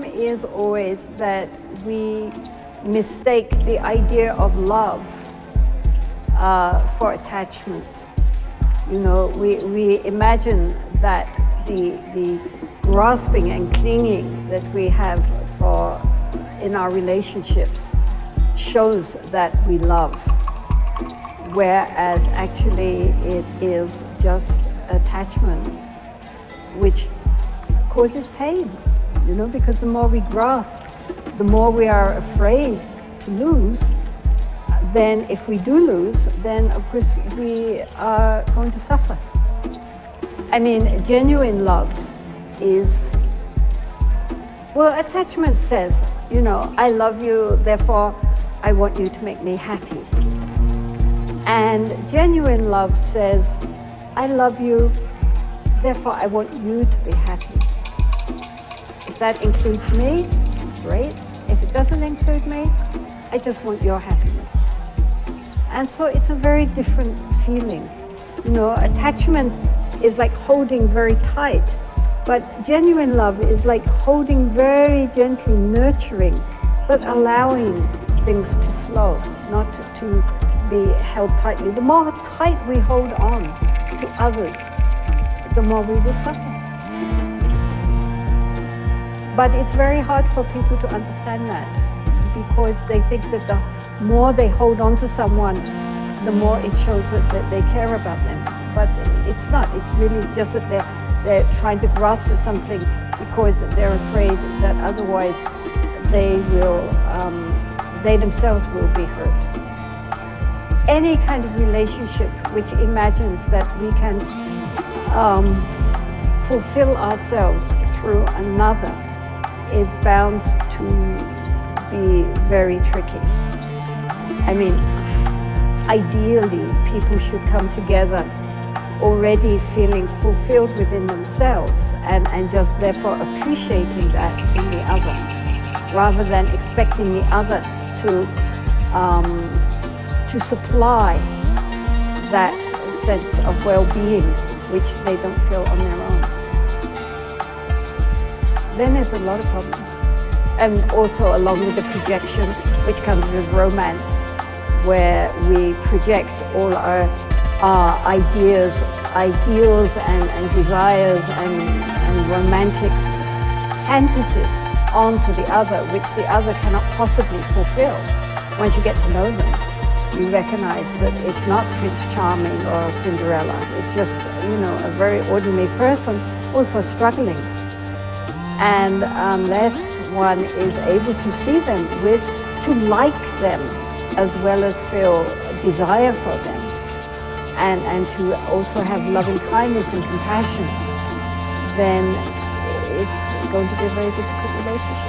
problem is always that we mistake the idea of love for attachment. You know, we imagine that the grasping and clinging that we have for in our relationships shows that we love, whereas actually it is just attachment, which causes pain, you know, because the more we grasp, the more we are afraid to lose. Then if we do lose, then of course we are going to suffer. I mean, genuine love is, well, attachment says, you know, I love you, therefore I want you to make me happy. And genuine love says, I love you, therefore I want you to be happy. If that includes me, great. If it doesn't include me, I just want your happiness. And so it's a very different feeling. You know, attachment is like holding very tight, but genuine love is like holding very gently, nurturing, but allowing things to flow, not to be held tightly. The more tight we hold on to others, the more we will suffer. But it's very hard for people to understand that, because they think that the more they hold on to someone, the more it shows that they care about them. But it's not. It's really just that they're trying to grasp at something because they're afraid that otherwise they will, they themselves will be hurt. Any kind of relationship which imagines that we can fulfill ourselves through another is bound to be very tricky. I mean, ideally, people should come together already feeling fulfilled within themselves and just therefore appreciating that in the other, rather than expecting the other to supply that sense of well-being which they don't feel on their own. Then there's a lot of problems. And also along with the projection, which comes with romance, where we project all our ideals and desires and romantic fantasies onto the other, which the other cannot possibly fulfill. Once you get to know them, you recognize that it's not Prince Charming or Cinderella. It's just, you know, a very ordinary person also struggling. And unless one is able to see them with, to like them, as well as feel desire for them, and to also have loving kindness and compassion, then it's going to be a very difficult relationship.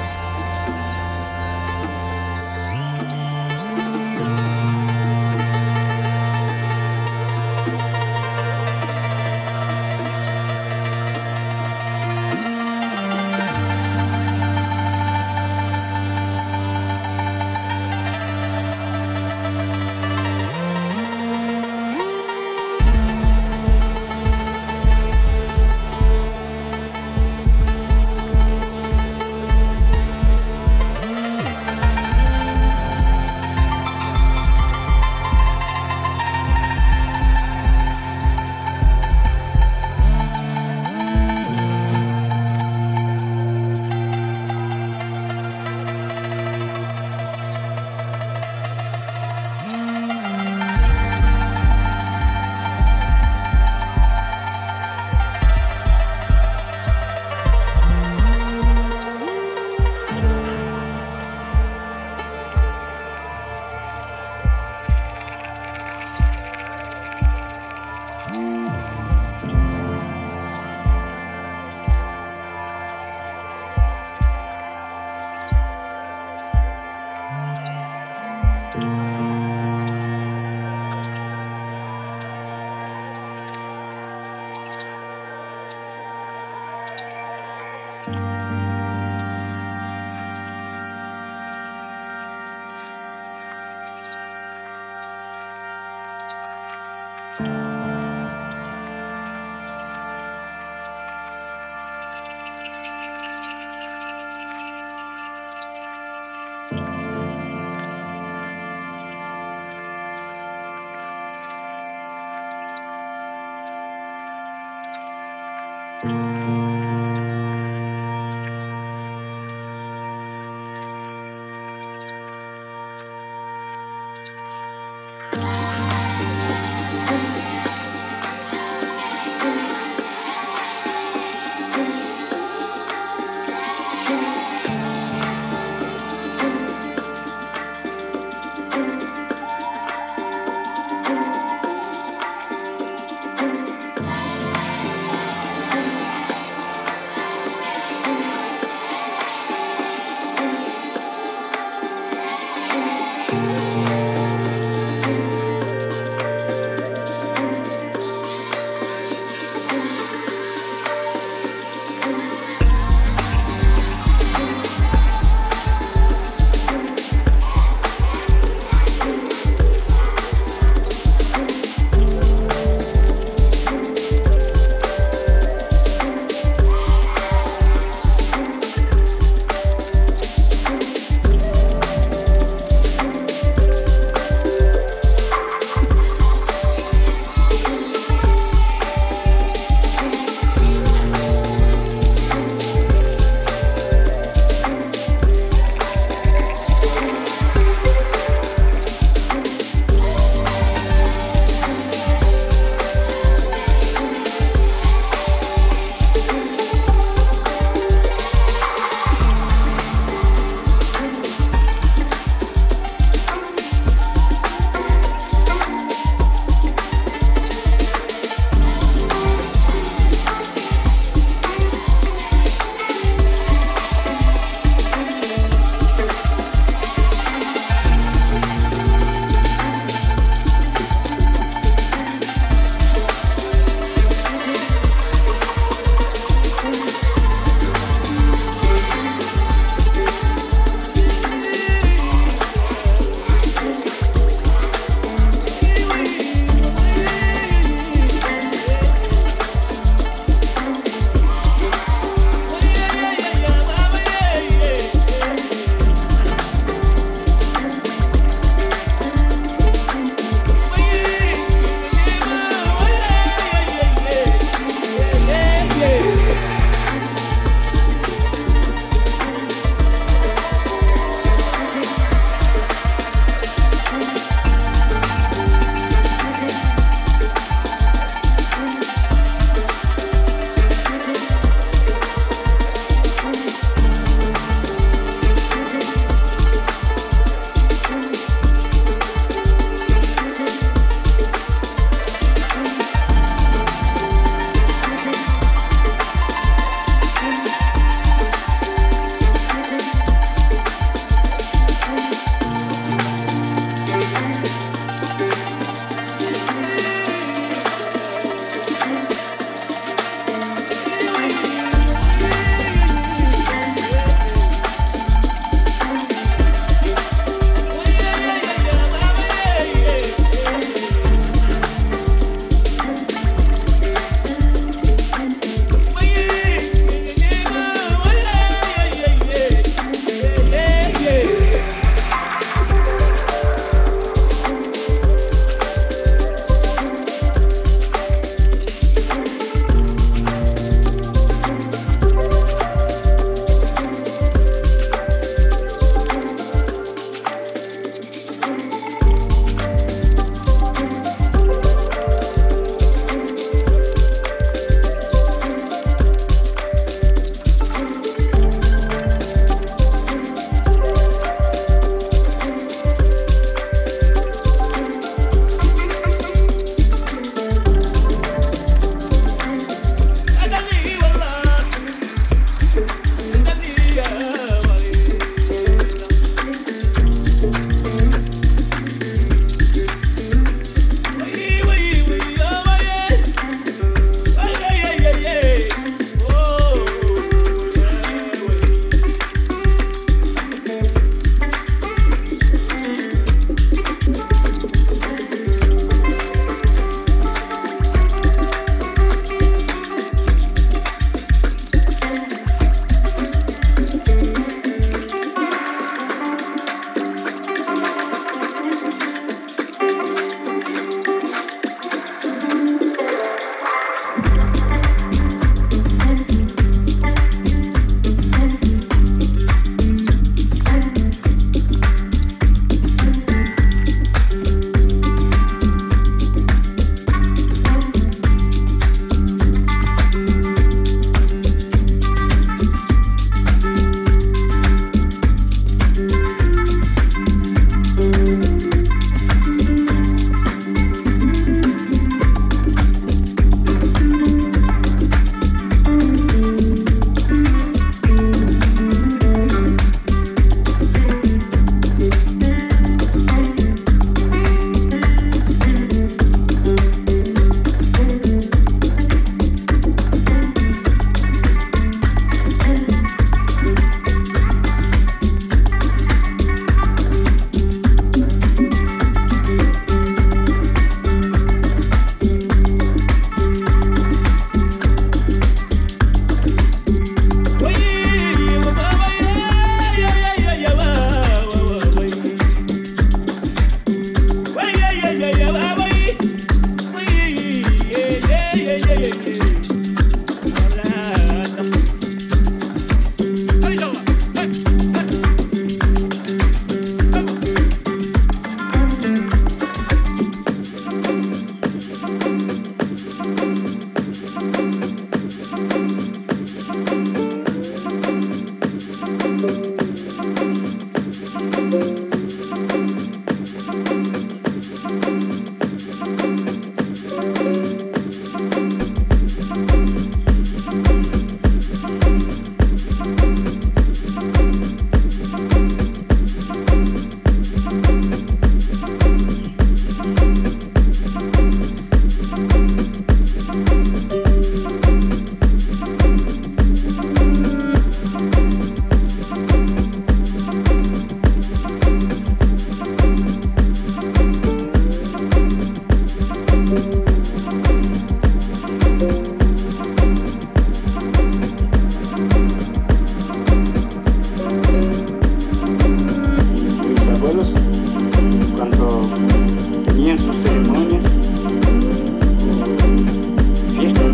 Ceremonias, 4 Stunden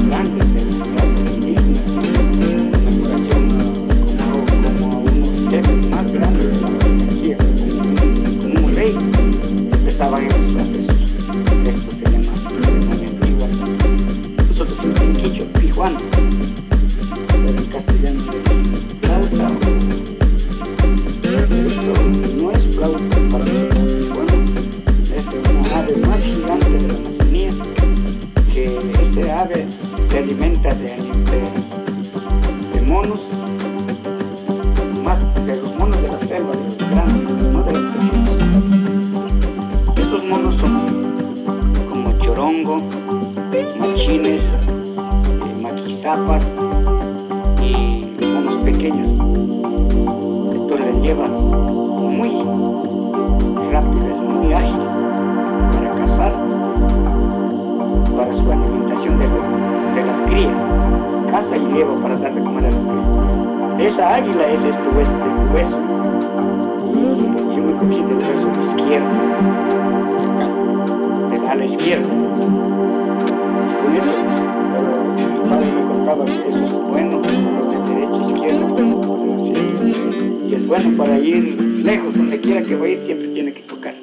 lang ist das Ganze im Business. Una curación como a unos jefes más grandes de la monarquía, como un rey, empezaban ellos a hacer sus, esto se llama ceremonia antigua. Nosotros siempre en quicho, pijuano, pero en castellano es flauta. Esto no es flauta para nosotros. Más gigante de la Amazonía, que ese ave se alimenta de monos, más de los monos de la selva, de los grandes, no de los pequeños. Esos monos son como chorongo, machines, maquizapas y monos pequeños. Esto les lleva muy rápido, es muy ágil. Para su alimentación de las crías, caza y lleva para dar de comer a las crías. Esa águila es este hueso, y yo me cogí del hueso izquierdo, del ala izquierda. Y con eso, mi padre me contaba que eso es bueno, de derecha izquierda, y es bueno para ir lejos, donde quiera que vaya, siempre tiene que tocar.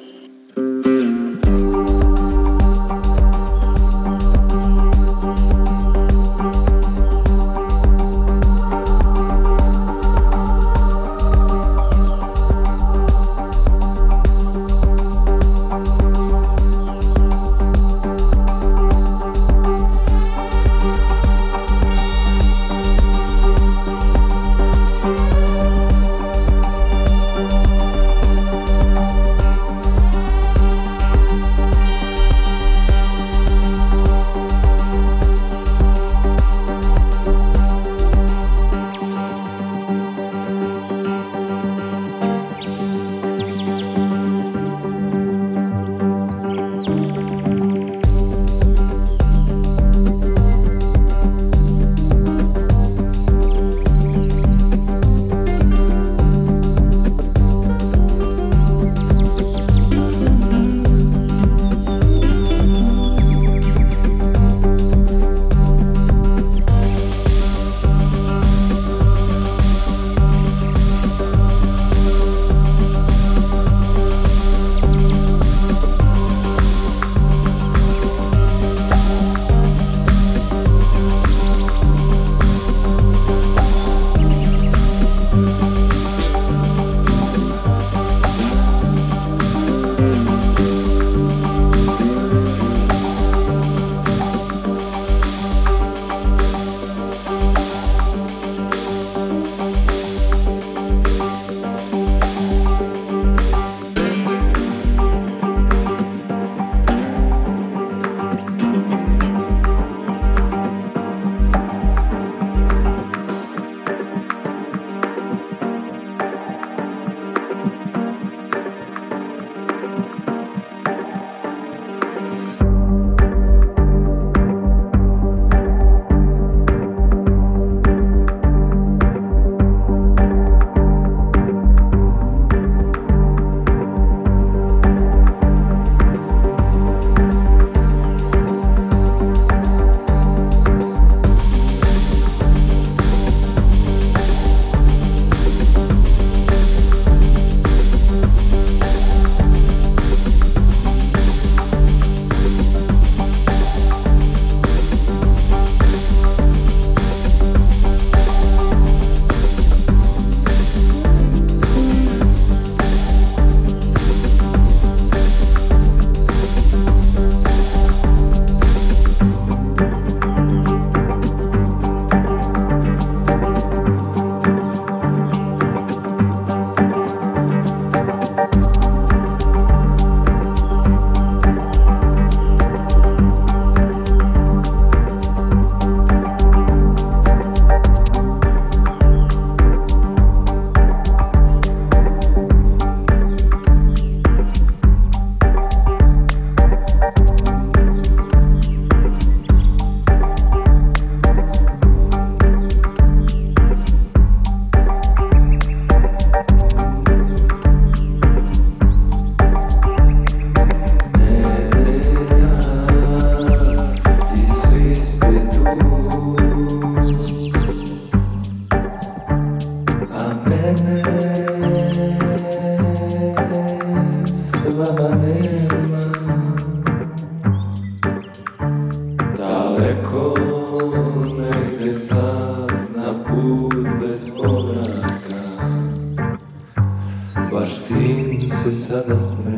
das Thema.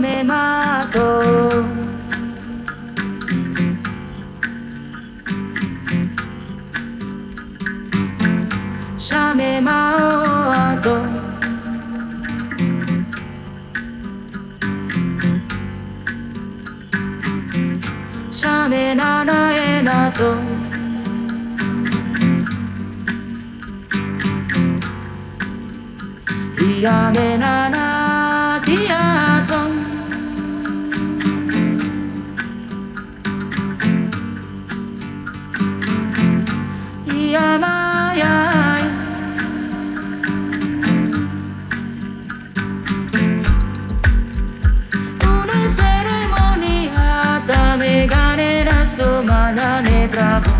me mato. Ya me mato. Ya me nana enato. Ya me nana siato. Ya ma ya. Una ceremonia da meganera somana ne trabo.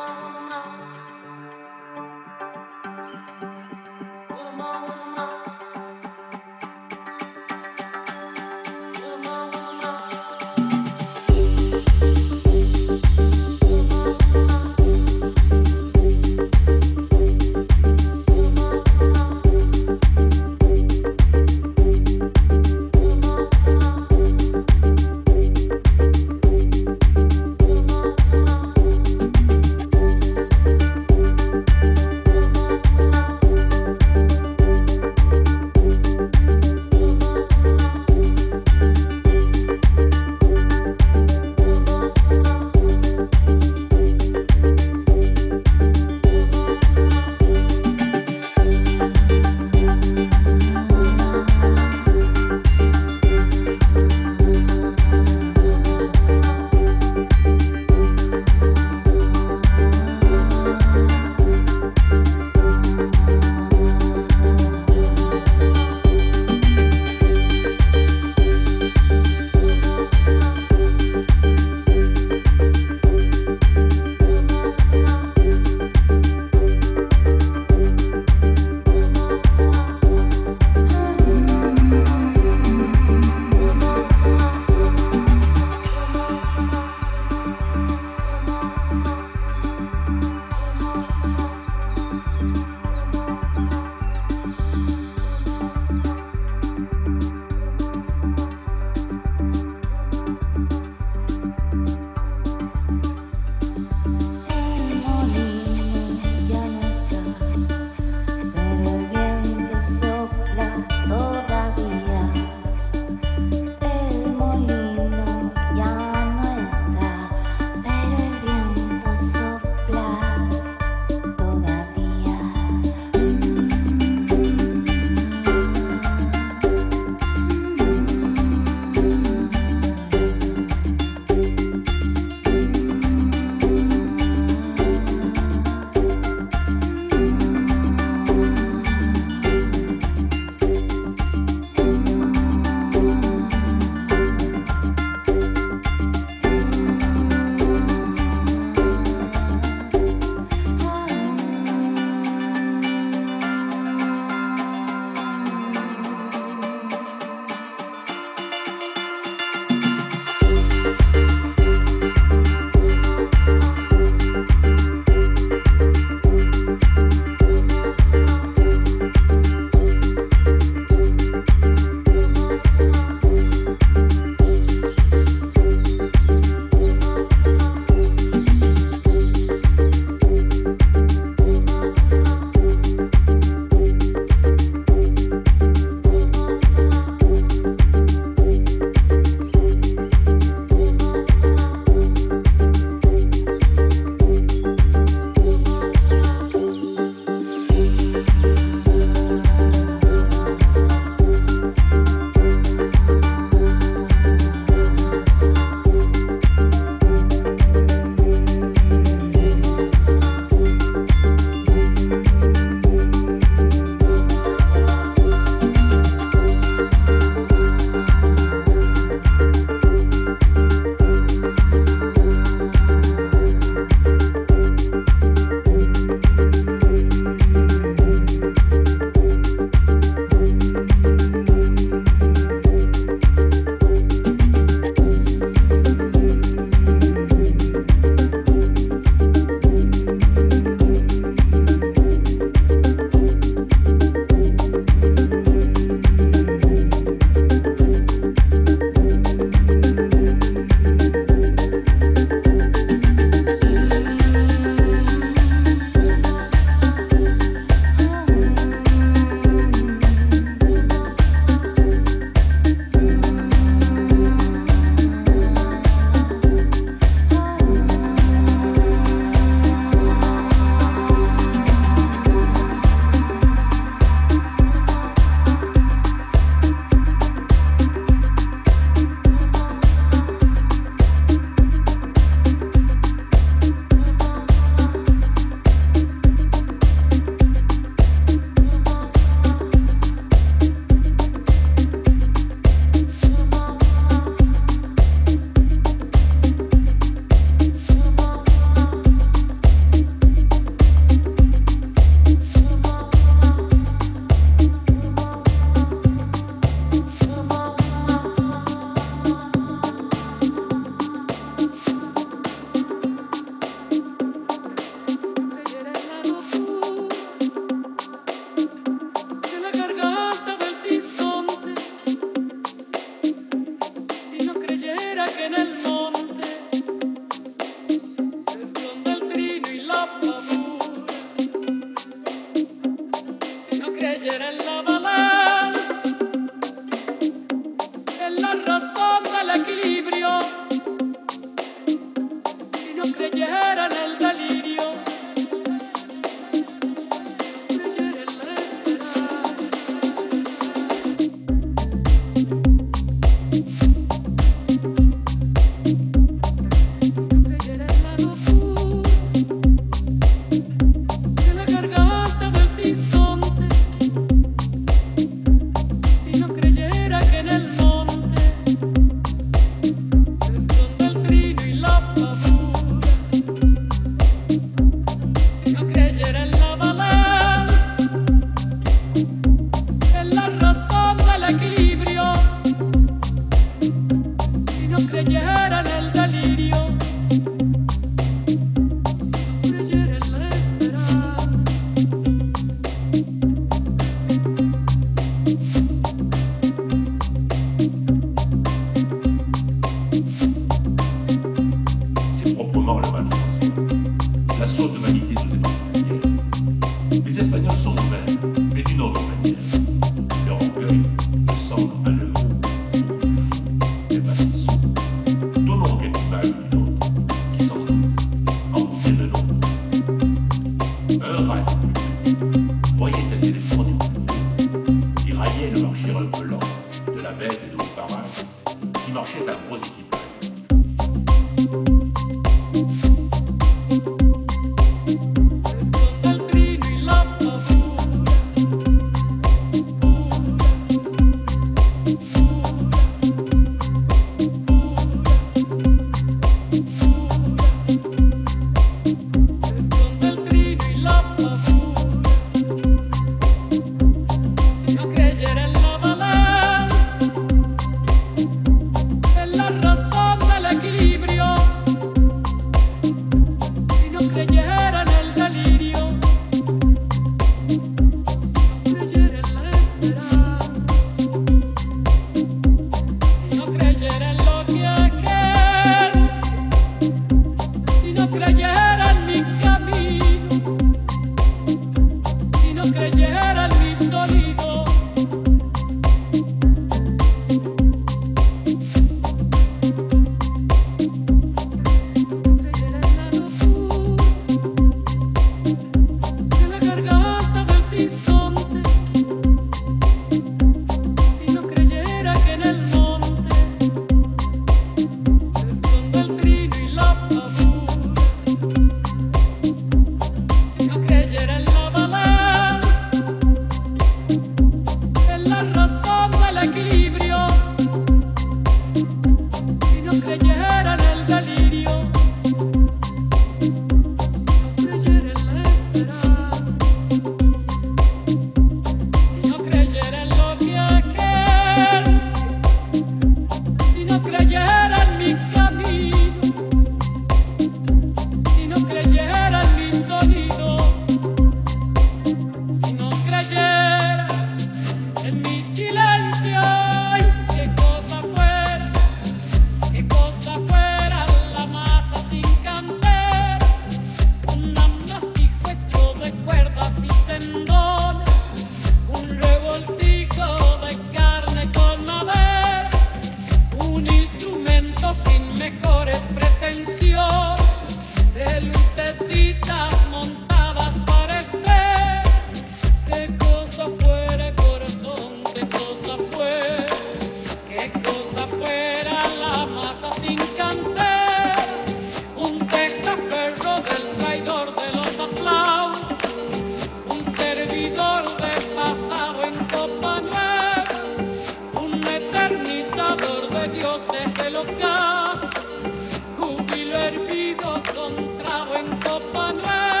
Júbilo hervido con trago en copa nueva.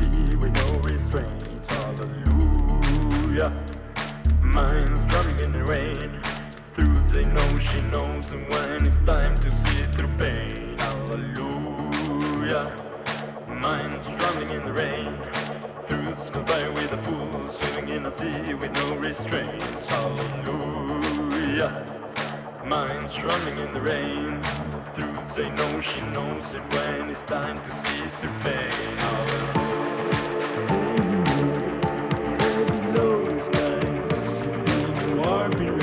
sea with no restraints. Hallelujah. Minds drowning in the rain. Through they know she knows, and when it's time to see through pain. Hallelujah. Minds drowning in the rain. Through go by with a fool, swimming in the sea with no restraints. Hallelujah. Minds drowning in the rain. Through they know she knows, and when it's time to see through pain. Hallelujah. Those guys is being warped around.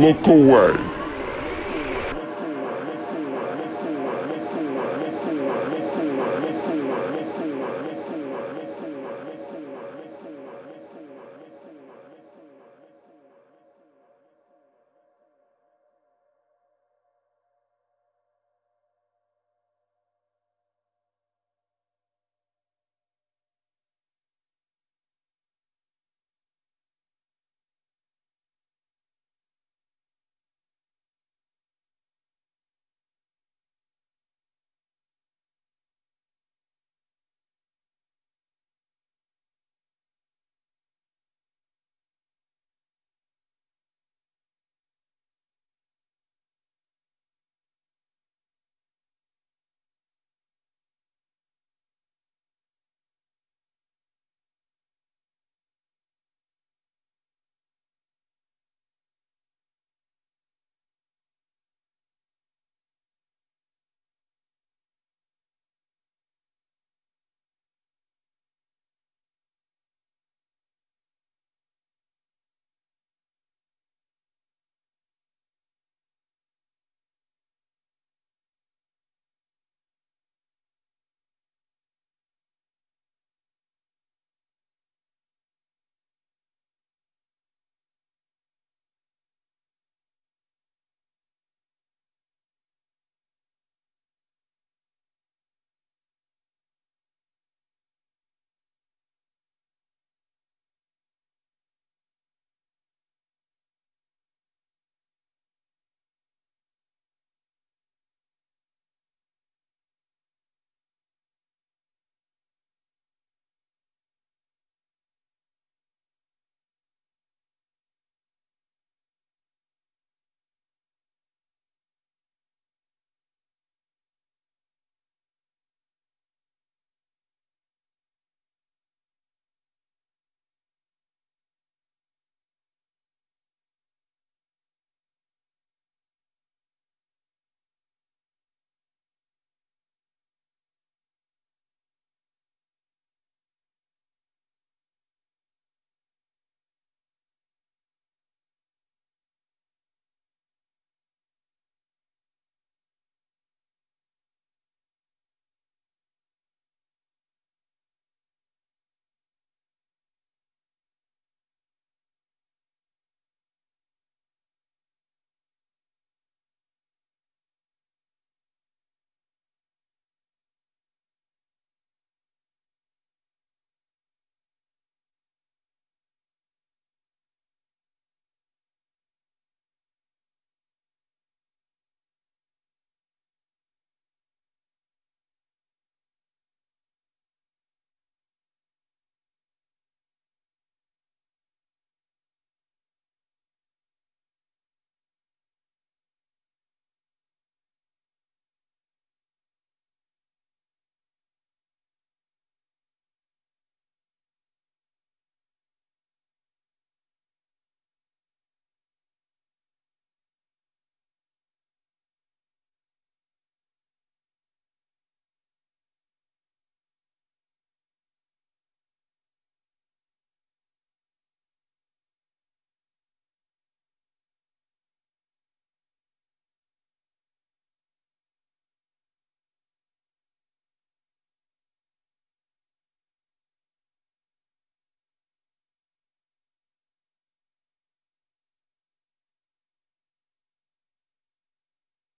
Look away.